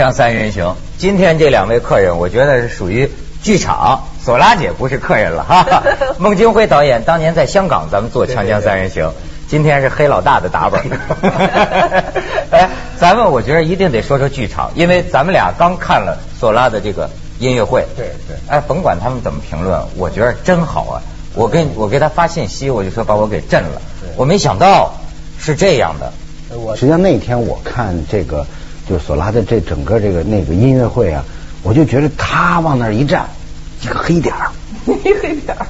锵三人行，今天这两位客人，我觉得是属于剧场，索拉姐不是客人了哈。孟京辉导演当年在香港咱们做《锵锵三人行》，今天是黑老大的打本。哎，咱们我觉得一定得说说剧场，因为咱们俩刚看了索拉的这个音乐会。对对。哎，甭管他们怎么评论，我觉得真好啊！我给他发信息，我就说把我给震了。我没想到是这样的。实际上那天我看这个就是索拉的这整个这个那个音乐会啊，我就觉得他往那儿一站，一个黑点儿，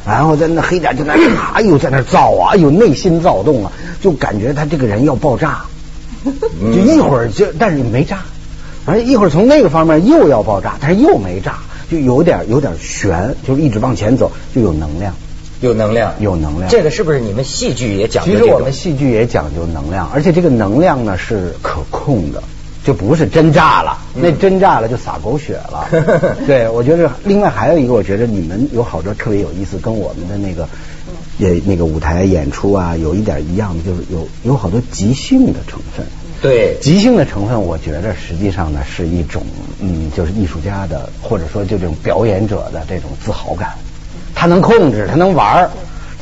然后在那黑点就在那哎呦在那躁啊，哎呦内心躁动啊，就感觉他这个人要爆炸，就一会儿就但是也没炸，完一会儿从那个方面又要爆炸，但是又没炸，就有点悬，就是一直往前走，就有能量。有能量，有能量。这个是不是你们戏剧也讲究？其实我们戏剧也讲究能量，而且这个能量呢是可控的，就不是真炸了。那真炸了就洒狗血了。对，我觉得另外还有一个，我觉得你们有好多特别有意思，跟我们的那个也那个舞台演出啊，有一点一样的，就是有好多即兴的成分。对，即兴的成分，我觉得实际上呢是一种就是艺术家的或者说就这种表演者的这种自豪感。他能控制，他能玩，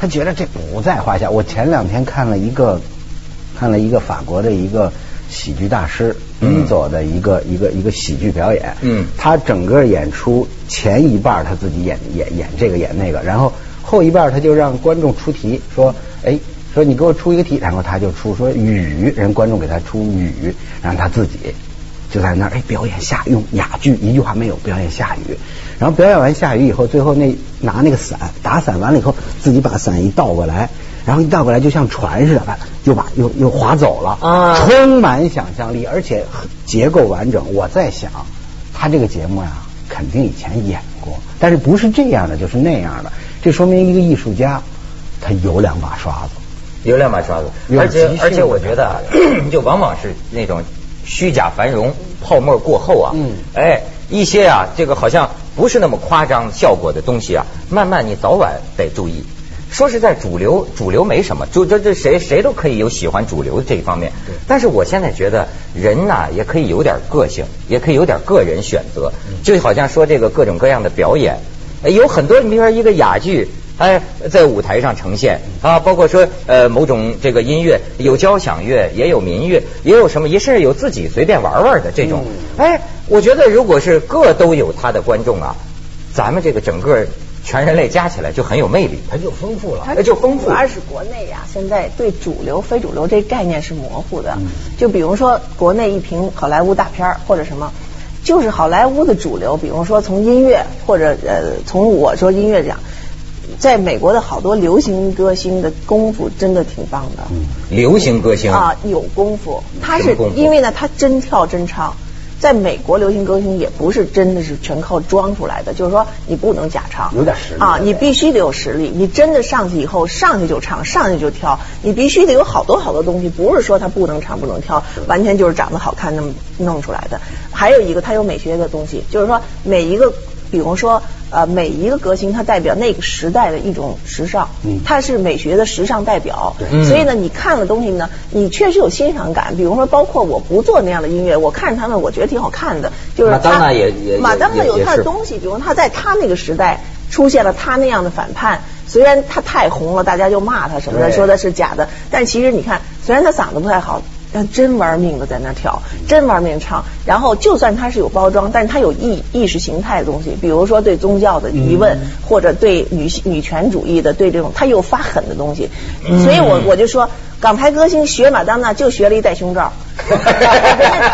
他觉得这不在话下。我前两天看了一个法国的一个喜剧大师Bizzo的一个喜剧表演。他整个演出前一半他自己演这个演那个，然后后一半他就让观众出题，说你给我出一个题，然后他就出说雨，人观众给他出雨，然后他自己就在那儿表演下雨，用哑剧一句话没有表演下雨，然后表演完下雨以后，最后拿那个伞打伞完了以后，自己把伞一倒过来，然后一倒过来就像船似的，又划走了啊！充满想象力，而且结构完整。我在想，他这个节目呀，肯定以前演过，但是不是这样的就是那样的，这说明一个艺术家他有两把刷子，而且我觉得就往往是那种。虚假繁荣泡沫过后啊，哎，一些啊，这个好像不是那么夸张效果的东西啊，慢慢你早晚得注意。说实在，主流没什么，这谁都可以有喜欢主流这一方面。但是我现在觉得人呐、也可以有点个性，也可以有点个人选择。就好像说这个各种各样的表演，有很多，你比如说一个哑剧。哎，在舞台上呈现啊，包括说某种这个音乐，有交响乐，也有民乐，也有什么，也甚至有自己随便玩的这种。哎，我觉得如果是各都有他的观众啊，咱们这个整个全人类加起来就很有魅力，它就丰富了，它就丰富。主要是国内呀、现在对主流、非主流这概念是模糊的。就比如说国内一评好莱坞大片或者什么。就是好莱坞的主流，比如说从音乐或者从我说音乐讲，在美国的好多流行歌星的功夫真的挺棒的。流行歌星啊，有功夫，他是因为呢他真跳真唱。在美国流行歌星也不是真的是全靠装出来的，就是说你不能假唱，有点实力啊，你必须得有实力。你真的上去以后，上去就唱，上去就跳，你必须得有好多好多东西，不是说他不能唱不能跳，完全就是长得好看那么弄出来的。还有一个，他有美学的东西，就是说每一个，比如说每一个歌星，它代表那个时代的一种时尚，它是美学的时尚代表。所以呢，你看了东西呢，你确实有欣赏感。比如说，包括我不做那样的音乐，我看他们，我觉得挺好看的。就是马当娜有他的东西，比如他在他那个时代出现了他那样的反叛。虽然他太红了，大家就骂他什么的，说他是假的，但其实你看，虽然他嗓子不太好。他真玩命的在那跳，真玩命唱，然后就算他是有包装，但是他有意识形态的东西，比如说对宗教的疑问，或者对女权主义的，对这种他有发狠的东西。所以我就说，港台歌星学马当娜就学了一戴胸罩，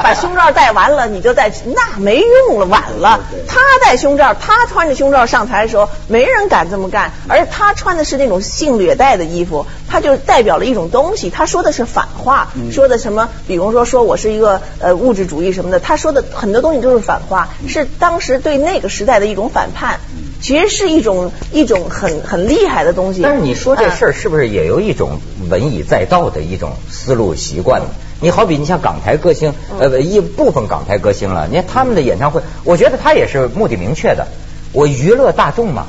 把胸罩戴完了你就戴，那没用了，晚了。他戴胸罩，他穿着胸罩上台的时候，没人敢这么干，而且他穿的是那种性虐待的衣服，他就代表了一种东西，他说的是反话，说的是什么？比如说我是一个物质主义什么的，他说的很多东西都是反话，是当时对那个时代的一种反叛，其实是一种很厉害的东西。但是你说这事儿是不是也有一种文以载道的一种思路习惯？你好比你像港台歌星，一部分港台歌星了，你看他们的演唱会，我觉得他也是目的明确的，我娱乐大众嘛。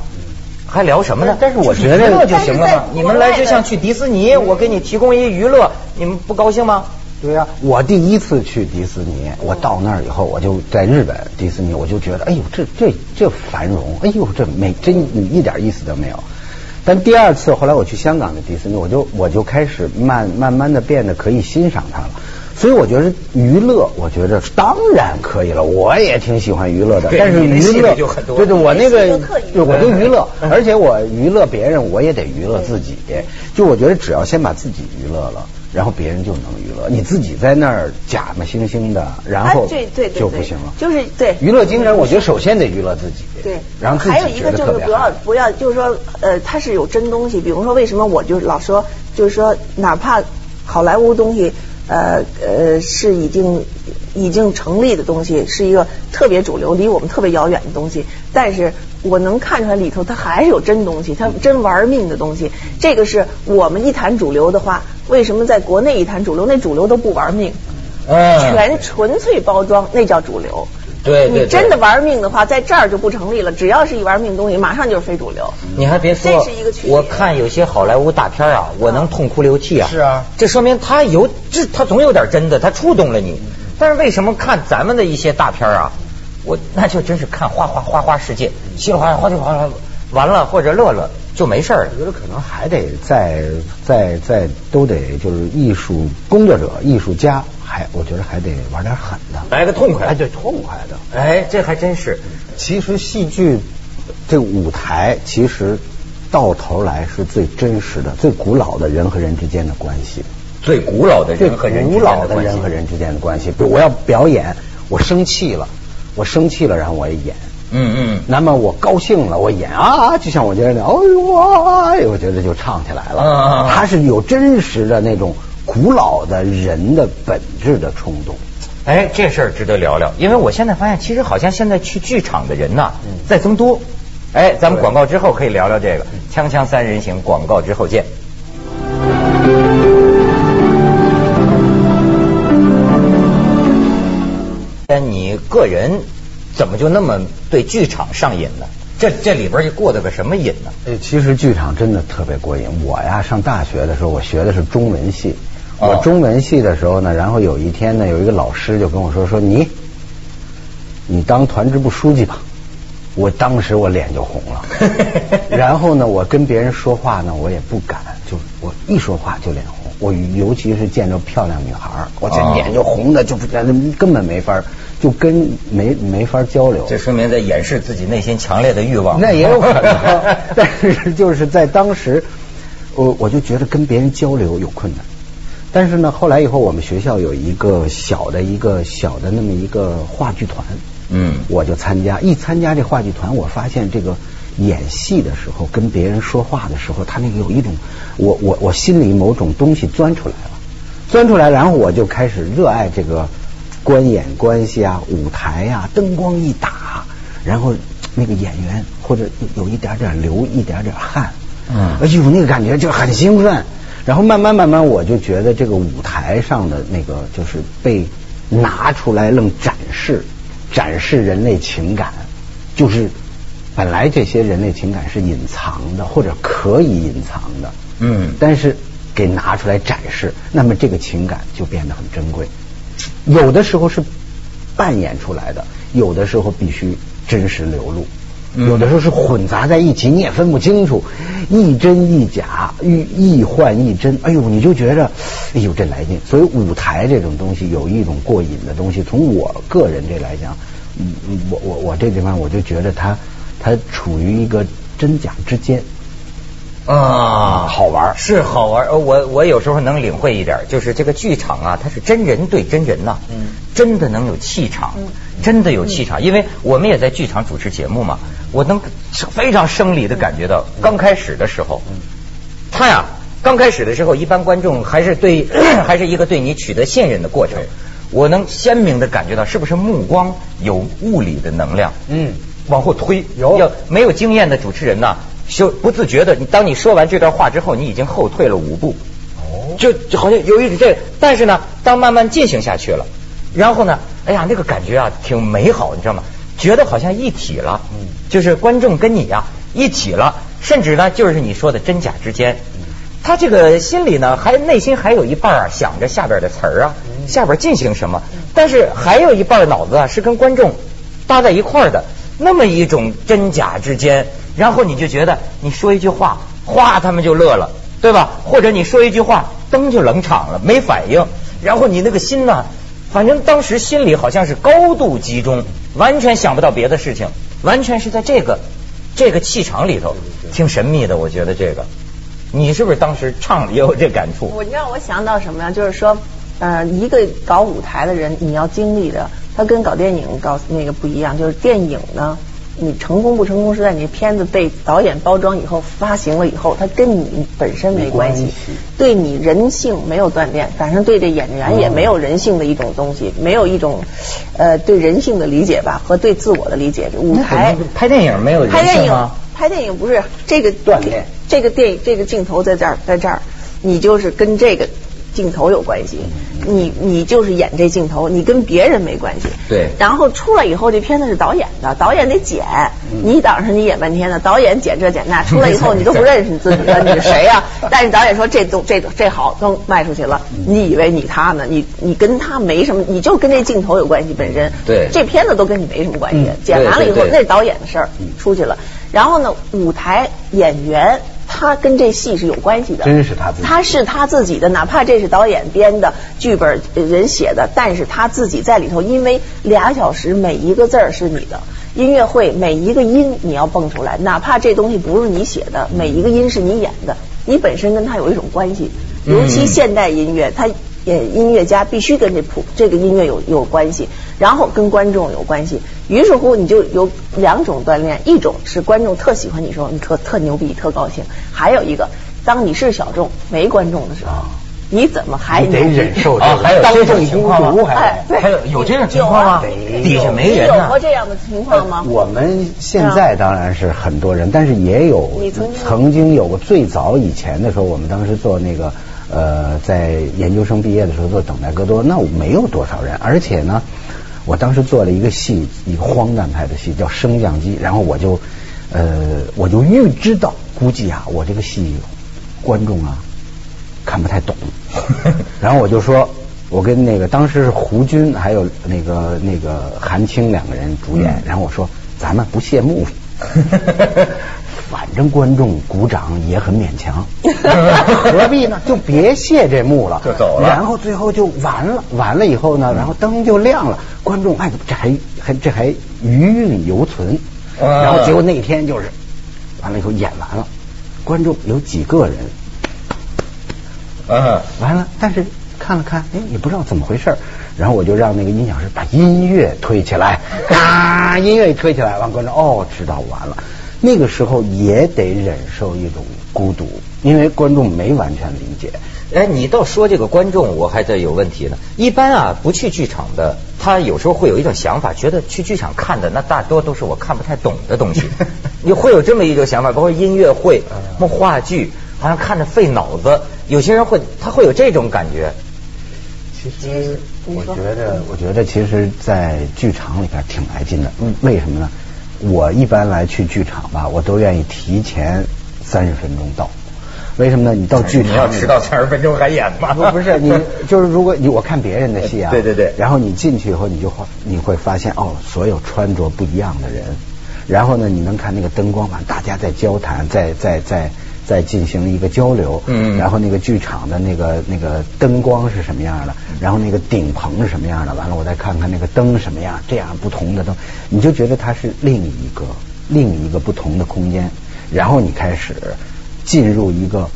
还聊什么呢？但是我觉得娱乐就行了嘛。你们来就像去迪士尼，我给你提供一娱乐，你们不高兴吗？对呀、啊，我第一次去迪士尼，我到那儿以后，我就在日本迪士尼，我就觉得，哎呦，这繁荣，哎呦，这没真一点意思都没有。但第二次后来我去香港的迪士尼，我就开始慢慢的变得可以欣赏它了。所以我觉得娱乐，我觉得当然可以了，我也挺喜欢娱乐的。但是娱乐就很多，对对，我那个我就娱乐，而且我娱乐别人，我也得娱乐自己。就我觉得只要先把自己娱乐了，然后别人就能娱乐。你自己在那儿假嘛惺惺的，然后对就不行了。就是对娱乐精神，我觉得首先得娱乐自己。对，然后还有一个就是不要，就是说它是有真东西。比如说为什么我就老说，就是说哪怕好莱坞东西。是已经成立的东西，是一个特别主流、离我们特别遥远的东西。但是我能看出来里头它还是有真东西，它真玩命的东西。这个是我们一谈主流的话，为什么在国内一谈主流，那主流都不玩命，全纯粹包装，那叫主流。对， 对，你真的玩命的话，在这儿就不成立了。只要是一玩命东西，马上就是非主流。你还别说，这是一个区别。我看有些好莱坞大片啊，我能痛哭流涕啊。是啊，这说明他总有点真的，他触动了你。但是为什么看咱们的一些大片啊，我那就真是看花花世界，稀里哗啦哗啦，完了或者乐乐就没事了。我觉得可能还得再都得就是艺术工作者、艺术家。我觉得还得玩点狠的，来个痛快，哎，对，痛快的，哎，这还真是。其实戏剧这舞台，其实到头来是最真实的、最古老的人和人之间的关系。最古老的人和人之间的关系。最古老的人和人之间的关系，比如我要表演，我生气了，然后我也演。嗯，那么我高兴了，我演啊，就像我觉得，哎呦啊，我觉得就唱起来了。它是有真实的那种。古老的人的本质的冲动，哎，这事儿值得聊聊。因为我现在发现，其实好像现在去剧场的人呐，在增多。哎，咱们广告之后可以聊聊这个。锵锵三人行，广告之后见。但你个人怎么就那么对剧场上瘾呢？这里边就过得个什么瘾呢？其实剧场真的特别过瘾。我呀，上大学的时候，我学的是中文系。我中文系的时候呢，然后有一天呢，有一个老师就跟我说你当团支部书记吧。我当时我脸就红了，然后呢，我跟别人说话呢，我也不敢，就我一说话就脸红。我尤其是见着漂亮女孩，我这脸就红的，就根本没法，就跟没法交流。这说明在掩饰自己内心强烈的欲望。那也有可能，但是就是在当时，我就觉得跟别人交流有困难。但是呢，后来以后我们学校有一个小的那么一个话剧团，我就参加。一参加这话剧团，我发现这个演戏的时候跟别人说话的时候，他那个有一种我心里某种东西钻出来，然后我就开始热爱这个观演关系啊、舞台啊、灯光一打，然后那个演员或者有一点点流一点点汗，哎呦，那个感觉就很兴奋。然后慢慢，我就觉得这个舞台上的那个就是被拿出来愣展示人类情感，就是本来这些人类情感是隐藏的或者可以隐藏的，但是给拿出来展示，那么这个情感就变得很珍贵。有的时候是扮演出来的，有的时候必须真实流露。有的时候是混杂在一起，你也分不清楚，一真一假，一幻一真。哎呦，你就觉着，哎呦，真来劲。所以舞台这种东西有一种过瘾的东西。从我个人这来讲，我这地方我就觉得它处于一个真假之间啊，好玩是好玩。我有时候能领会一点，就是这个剧场啊，它是真人对真人呐，真的能有气场。真的有气场，因为我们也在剧场主持节目嘛，我能非常生理的感觉到，刚开始的时候，他呀，刚开始的时候，一般观众还是一个对你取得信任的过程，我能鲜明的感觉到，是不是目光有物理的能量，往后推，要没有经验的主持人呐，不自觉的，当你说完这段话之后，你已经后退了5步，就好像有一种这，但是呢，当慢慢进行下去了。然后呢，哎呀，那个感觉啊，挺美好，你知道吗？觉得好像一体了，就是观众跟你呀，一体了，甚至呢，就是你说的真假之间，他这个心里呢，内心还有一半啊，想着下边的词儿啊，下边进行什么。但是还有一半脑子啊是跟观众搭在一块儿的，那么一种真假之间，然后你就觉得你说一句话，哗，他们就乐了，对吧？或者你说一句话，灯就冷场了，没反应。然后你那个心呢，反正当时心里好像是高度集中，完全想不到别的事情，完全是在这个气场里头，挺神秘的。我觉得这个，你是不是当时唱也有这感触？你让我想到什么呀？就是说，一个搞舞台的人，你要经历的，他跟搞电影搞那个不一样。就是电影呢，你成功不成功是在你片子被导演包装以后发行了以后，它跟你本身没关系，对你人性没有锻炼，反正对这演员也没有人性的一种东西，没有一种对人性的理解吧，和对自我的理解。舞台拍电影没有人性吗？拍电影不是这个锻炼，这个电影这个镜头在这儿，你就是跟这个镜头有关系，你就是演这镜头，你跟别人没关系。对。然后出来以后，这片子是导演的，导演得剪。你当时你演半天的，导演剪这剪那，出来以后你都不认识你自己了，你是谁呀？但是导演说这好，都卖出去了。你以为你他呢？你跟他没什么，你就跟这镜头有关系本身。对。这片子都跟你没什么关系，剪完了以后那是导演的事儿，出去了。然后呢，舞台演员。他跟这戏是有关系的，真是他自己，他是他自己的，哪怕这是导演编的剧本人写的，但是他自己在里头，因为2小时每一个字儿是你的，音乐会每一个音你要蹦出来，哪怕这东西不是你写的，每一个音是你演的，你本身跟他有一种关系。尤其现代音乐，他音乐家必须跟这个音乐有关系，然后跟观众有关系。于是乎你就有2种锻炼，一种是观众特喜欢你说你特牛逼特高兴，还有一个当你是小众没观众的时候，你怎么还得忍受这个当众孤独？还有这种情况吗？底下没人啊？你有过这样的情况吗？我们现在当然是很多人，但是也有曾经有过。最早以前的时候，我们当时做那个在研究生毕业的时候做等待戈多，那我没有多少人，而且呢我当时做了一个戏，一个荒诞派的戏叫升降机，然后我就预知到，估计啊我这个戏观众啊看不太懂，然后我就说我跟那个当时是胡军还有那个韩青2个人主演，然后我说咱们不谢幕。反正观众鼓掌也很勉强，何必呢？就别谢这幕了，就走了。然后最后就完了以后呢，然后灯就亮了，观众哎，这还余韵犹存。然后结果那天就是完了以后演完了，观众有几个人，完了，但是看了看，哎，也不知道怎么回事。然后我就让那个音响师把音乐推起来，嘎，音乐一推起来，完观众哦，知道完了。那个时候也得忍受一种孤独，因为观众没完全理解。哎，你倒说这个观众，我还在有问题呢。一般啊，不去剧场的，他有时候会有一种想法，觉得去剧场看的那大多都是我看不太懂的东西。你会有这么一种想法，包括音乐会、话剧，好像看着费脑子。有些人他会有这种感觉。其实我觉得其实在剧场里边挺来劲的。为什么呢？我一般来去剧场吧，我都愿意提前30分钟到。为什么呢？你到剧场你要迟到30分钟还演吗？不是，你就是如果我看别人的戏啊，对，然后你进去以后，你会发现哦，所有穿着不一样的人，然后呢，你能看那个灯光板，大家在交谈，在进行一个交流，然后那个剧场的那个灯光是什么样的，然后那个顶棚是什么样的，完了我再看看那个灯什么样，这样不同的灯，你就觉得它是另一个不同的空间，然后你开始进入一个，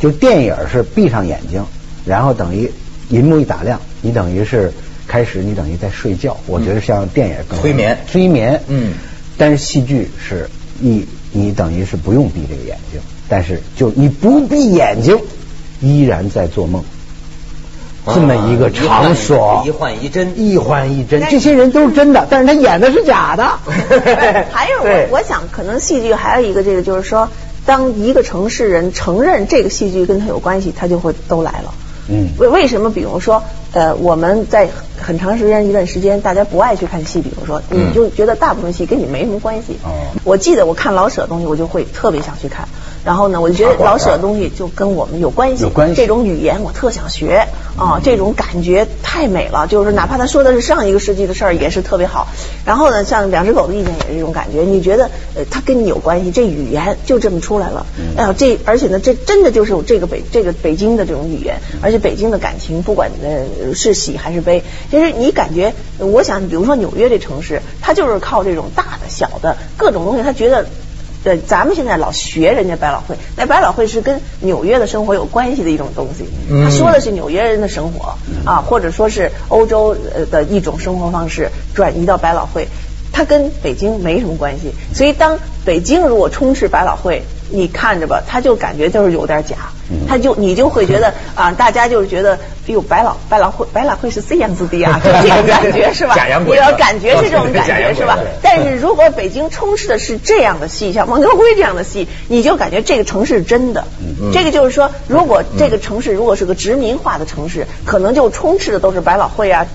就电影是闭上眼睛，然后等于银幕一打亮，你等于是开始，你等于在睡觉。我觉得像电影更催眠，但是戏剧是你等于是不用闭这个眼睛。但是就你不闭眼睛依然在做梦，这么一个场所，一幻一真，这些人都是真的，但是他演的是假的。还有我想可能戏剧还有一个这个就是说，当一个城市人承认这个戏剧跟他有关系，他就会都来了。为什么比如说我们在很长时间一段时间大家不爱去看戏，比如说你就觉得大部分戏跟你没什么关系。我记得我看老舍的东西我就会特别想去看，然后呢，我就觉得老舍的东西就跟我们有关系，有关系。这种语言我特想学啊，这种感觉太美了，就是哪怕他说的是上一个世纪的事儿，也是特别好。然后呢，像两只狗的意见也是这种感觉，你觉得他跟你有关系，这语言就这么出来了。哎呀，这而且呢，这真的就是有这个北京的这种语言，而且北京的感情，不管是喜还是悲，其实你感觉，我想，比如说纽约这城市，它就是靠这种大的、小的各种东西，他觉得。对，咱们现在老学人家百老汇，那百老汇是跟纽约的生活有关系的一种东西。他说的是纽约人的生活啊，或者说是欧洲的一种生活方式转移到百老汇，它跟北京没什么关系。所以当北京如果充斥百老汇，你看着吧，他就感觉就是有点假，你就会觉得啊，大家就是觉得，哟，百老汇是这样子的呀，这种感觉是吧？假洋鬼子，感觉是这种感觉是吧？但是如果北京充斥的是这样的戏，像王家辉这样的戏，你就感觉这个城市真的。这个就是说，如果这个城市如果是个殖民化的城市，可能就充斥的都是百老汇啊，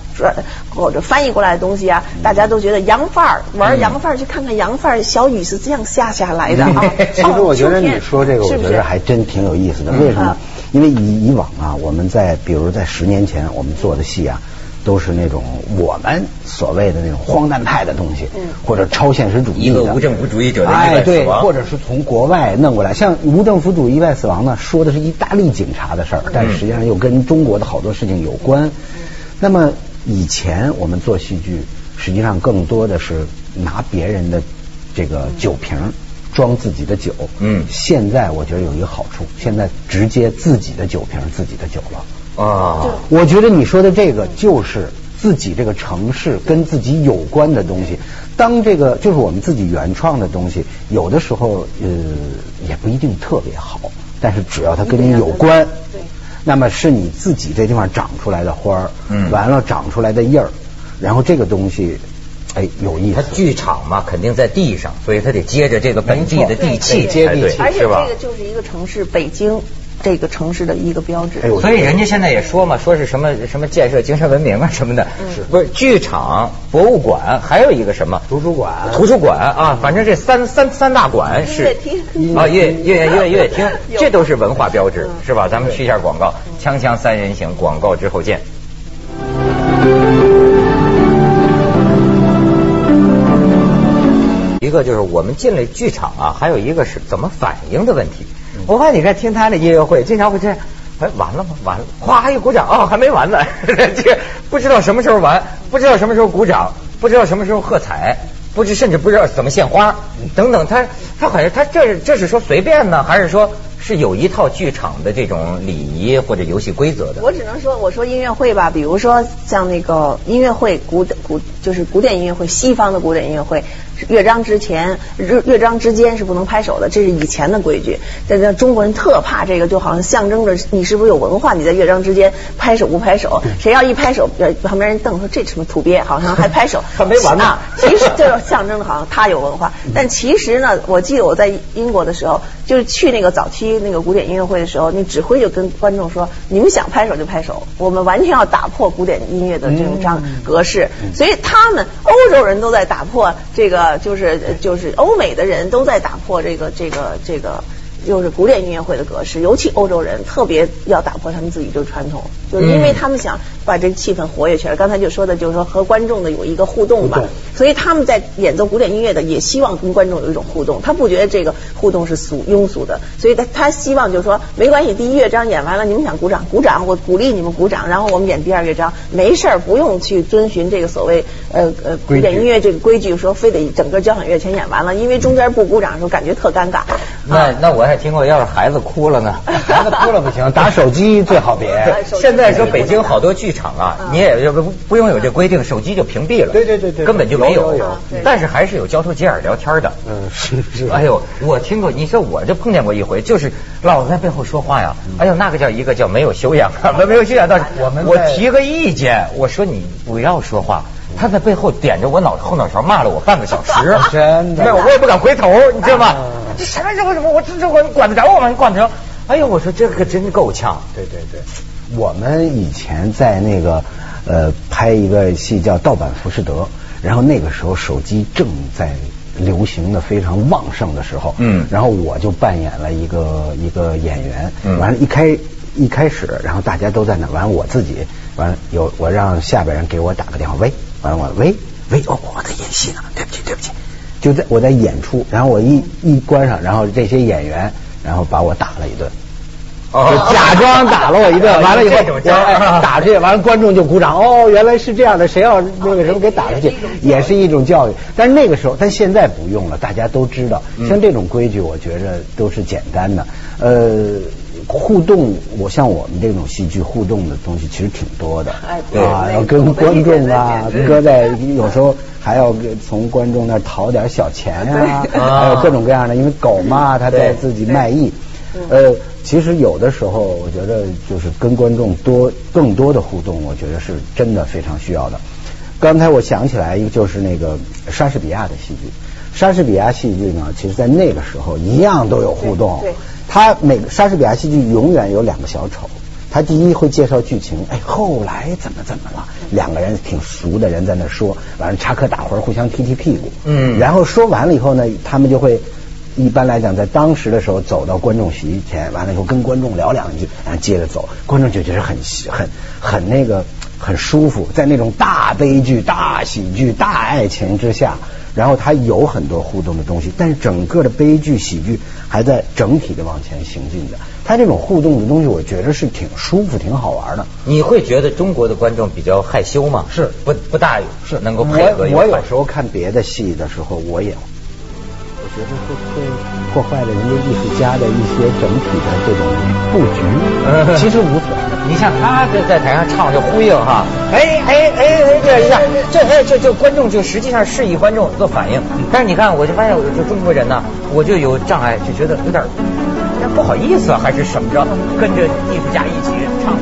或者翻译过来的东西啊，大家都觉得洋范儿，玩洋范儿，去看看洋范儿，小雨是这样下来的啊。其实我觉得你说这个，我觉得还真挺有意思的。为什么？因为以往啊，我们比如在10年前，我们做的戏啊，都是那种我们所谓的那种荒诞派的东西，或者超现实主义的，一个无政府主义者的意外死亡，对，或者是从国外弄过来，像无政府主义意外死亡呢，说的是意大利警察的事儿，但实际上又跟中国的好多事情有关。那么以前我们做戏剧，实际上更多的是拿别人的这个酒瓶。装自己的酒，现在我觉得有一个好处，现在直接自己的酒瓶自己的酒了啊。我觉得你说的这个就是自己这个城市跟自己有关的东西，当这个就是我们自己原创的东西，有的时候也不一定特别好，但是只要它跟你有关，对，那么是你自己这地方长出来的花儿，完了长出来的叶儿，然后这个东西。哎，有意思。它剧场嘛，肯定在地上，所以它得接着这个本地的地气，接地气，而且这个就是一个城市，北京这个城市的一个标志。所以人家现在也说嘛，说是什么什么建设精神文明啊什么的，不是剧场、博物馆，还有一个什么图书馆啊，反正这三大馆是啊，音乐厅，这都是文化标志，是吧？咱们去一下广告，锵锵三人行，广告之后见。一个就是我们进了剧场啊，还有一个是怎么反应的问题。我发现你看听他的音乐会，经常会这样，哎，完了吗？完了，哗一鼓掌，哦，还没完呢，这不知道什么时候完，不知道什么时候鼓掌，不知道什么时候喝彩，甚至不知道怎么献花等等。他好像他这是说随便呢，还是说？是有一套剧场的这种礼仪或者游戏规则的。我只能说，我说音乐会吧，比如说像那个音乐会，古典音乐会，西方的古典音乐会，乐章之前、乐章之间是不能拍手的，这是以前的规矩。但是中国人特怕这个，就好像象征着你是不是有文化，你在乐章之间拍手不拍手，谁要一拍手，旁边人瞪说这什么土鳖，好像还拍手，还没完呢、啊。其实就是象征的好像他有文化，但其实呢，我记得我在英国的时候，就是去那个早期。那个古典音乐会的时候，那指挥就跟观众说：“你们想拍手就拍手，我们完全要打破古典音乐的这种格式。”所以他们欧洲人都在打破这个，就是欧美的人都在打破这个。就是古典音乐会的格式，尤其欧洲人特别要打破他们自己这个传统，就是因为他们想把这气氛活跃起来。刚才就说的，就是说和观众的有一个互动吧，所以他们在演奏古典音乐的也希望跟观众有一种互动，他不觉得这个互动是庸俗的，所以他希望就是说没关系，第一乐章演完了，你们想鼓掌鼓掌，我鼓励你们鼓掌，然后我们演第二乐章，没事儿，不用去遵循这个所谓古典音乐这个规矩，说非得整个交响乐全演完了，因为中间不鼓掌的时候感觉特尴尬。那我还听过，要是孩子哭了呢？孩子哭了不行，打手机最好别。现在说北京好多剧场啊，你也不用有这规定，手机就屏蔽了。对，根本就没有。但是还是有交头接耳聊天的。是。哎呦，我听过，你说我就碰见过一回，就是老在背后说话呀。哎呦，那个叫一个叫没有修养，没有修养到我提个意见，我说你不要说话。他在背后点着我后脑勺骂了我半个小时，真的，我也不敢回头，你知道吗？这什么，我管得着我吗？你管得着？哎呦，我说这个真够呛。对，我们以前在那个拍一个戏叫《盗版浮士德》，然后那个时候手机正在流行的非常旺盛的时候，嗯，然后我就扮演了一个演员，嗯，完了一开始，然后大家都在那，完了我自己，完了我让下边人给我打个电话，喂，完了我喂，哦，我在演戏呢，对不起，就在我在演出，然后我一关上，然后这些演员然后把我打了一顿。就假装打了我一顿，完了以后我打出去，完了观众就鼓掌。哦，原来是这样的，谁要那个什么给打出去，也是一种教育。但是那个时候，但现在不用了，大家都知道。像这种规矩，我觉着都是简单的。互动，我像我们这种戏剧互动的东西其实挺多的。对啊，要跟观众啊，搁在有时候还要从观众那讨点小钱啊，还有各种各样的。因为狗嘛，它在自己卖艺。其实有的时候，我觉得就是跟观众更多的互动，我觉得是真的非常需要的。刚才我想起来，就是那个莎士比亚的戏剧，莎士比亚戏剧呢，其实在那个时候一样都有互动。对，他每个莎士比亚戏剧永远有两个小丑，他第一会介绍剧情，哎，后来怎么了，两个人挺熟的人在那说，晚上插科打诨，互相踢屁股。嗯，然后说完了以后呢，他们就会。一般来讲，在当时的时候走到观众席前，完了以后跟观众聊两句，然后接着走，观众就觉得很那个很舒服。在那种大悲剧、大喜剧、大爱情之下，然后它有很多互动的东西，但是整个的悲剧、喜剧还在整体的往前行进着。它这种互动的东西，我觉得是挺舒服、挺好玩的。你会觉得中国的观众比较害羞吗？是不大是能够配合。我有时候看别的戏的时候，我也。觉得会破坏了人家艺术家的一些整体的这种布局，其实无所谓。你像他在台上唱就呼应哈，哎，这一下，这观众就实际上示意观众做反应。但是你看，我就发现，我就中国人呢，我就有障碍，就觉得有点不好意思，还是什么着，跟着艺术家一起唱。